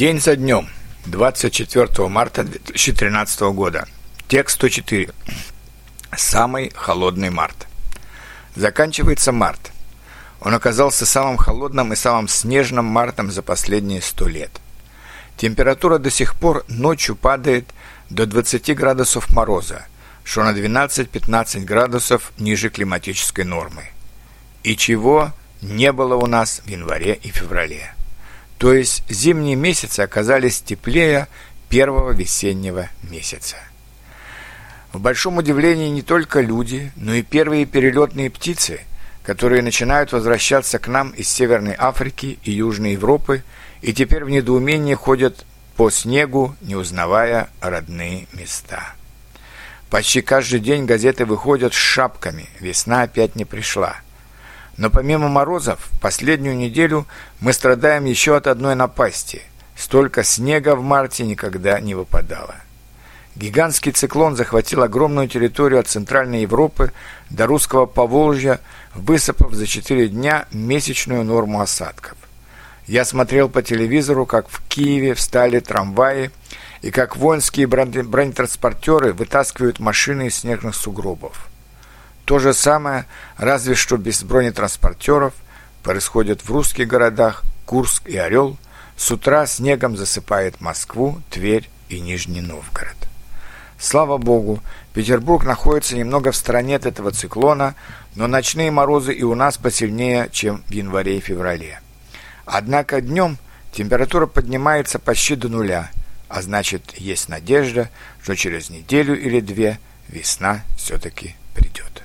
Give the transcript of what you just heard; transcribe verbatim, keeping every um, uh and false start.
День за днем. двадцать четвёртого марта две тысячи тринадцатого года. Текст сто четыре. Самый холодный март. Заканчивается март. Он оказался самым холодным и самым снежным мартом за последние сто лет. Температура до сих пор ночью падает до двадцати градусов мороза, что на двенадцать-пятнадцать градусов ниже климатической нормы. И чего не было у нас в январе и феврале. То есть зимние месяцы оказались теплее первого весеннего месяца. В большом удивлении не только люди, но и первые перелетные птицы, которые начинают возвращаться к нам из Северной Африки и Южной Европы, и теперь в недоумении ходят по снегу, не узнавая родные места. Почти каждый день газеты выходят с шапками «Весна опять не пришла». Но помимо морозов, в последнюю неделю мы страдаем еще от одной напасти. Столько снега в марте никогда не выпадало. Гигантский циклон захватил огромную территорию от Центральной Европы до русского Поволжья, высыпав за четыре дня месячную норму осадков. Я смотрел по телевизору, как в Киеве встали трамваи и как воинские бронетранспортеры вытаскивают машины из снежных сугробов. То же самое, разве что без бронетранспортеров, происходит в русских городах Курск и Орел. С утра снегом засыпает Москву, Тверь и Нижний Новгород. Слава Богу, Петербург находится немного в стороне от этого циклона, но ночные морозы и у нас посильнее, чем в январе и феврале. Однако днем температура поднимается почти до нуля, а значит, есть надежда, что через неделю или две весна все-таки придет.